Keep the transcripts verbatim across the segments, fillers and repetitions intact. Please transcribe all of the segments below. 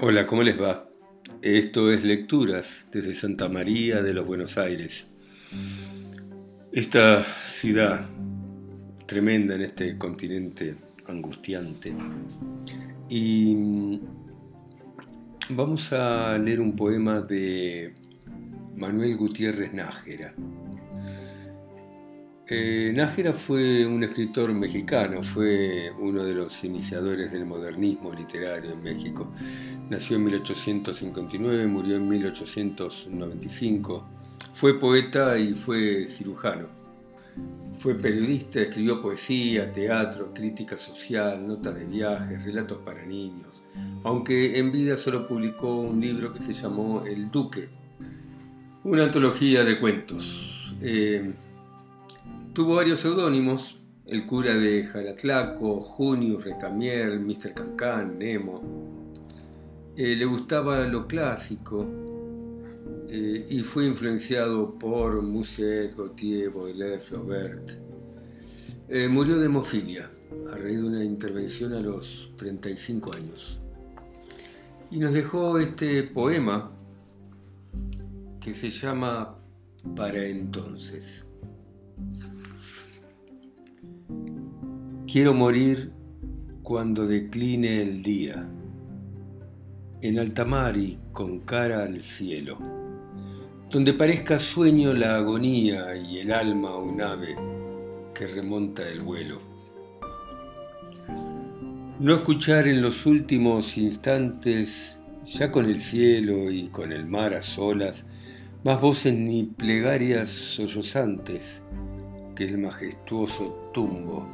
Hola, ¿cómo les va? Esto es Lecturas desde Santa María de los Buenos Aires. Esta ciudad tremenda en este continente angustiante. Y vamos a leer un poema de Manuel Gutiérrez Nájera. Eh, Nájera fue un escritor mexicano, fue uno de los iniciadores del modernismo literario en México. Nació en mil ochocientos cincuenta y nueve, murió en mil ochocientos noventa y cinco, fue poeta y fue cirujano. Fue periodista, escribió poesía, teatro, crítica social, notas de viajes, relatos para niños, aunque en vida solo publicó un libro que se llamó El Duque, una antología de cuentos. Eh, Tuvo varios seudónimos: el cura de Jalatlaco, Junius Recamier, mister Cancán, Nemo. Eh, le gustaba lo clásico eh, y fue influenciado por Musset, Gauthier, Baudelaire, Flaubert. Eh, murió de hemofilia a raíz de una intervención a los treinta y cinco años. Y nos dejó este poema que se llama Para entonces. Quiero morir cuando decline el día, en alta mar y con cara al cielo, donde parezca sueño la agonía y el alma un ave que remonta el vuelo. No escuchar en los últimos instantes, ya con el cielo y con el mar a solas, más voces ni plegarias sollozantes que el majestuoso tumbo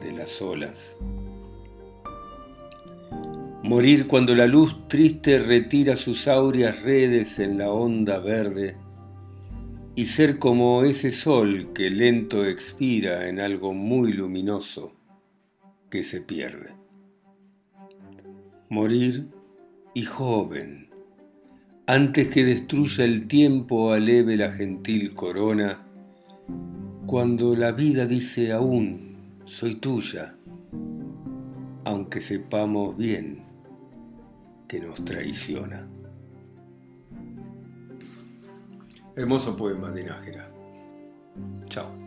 de las olas. Morir cuando la luz triste retira sus áureas redes en la onda verde y ser como ese sol que lento expira en algo muy luminoso que se pierde. Morir y joven, antes que destruya el tiempo aleve la gentil corona, cuando la vida dice aún: soy tuya, aunque sepamos bien que nos traiciona. Hermoso poema de Nájera. Chao.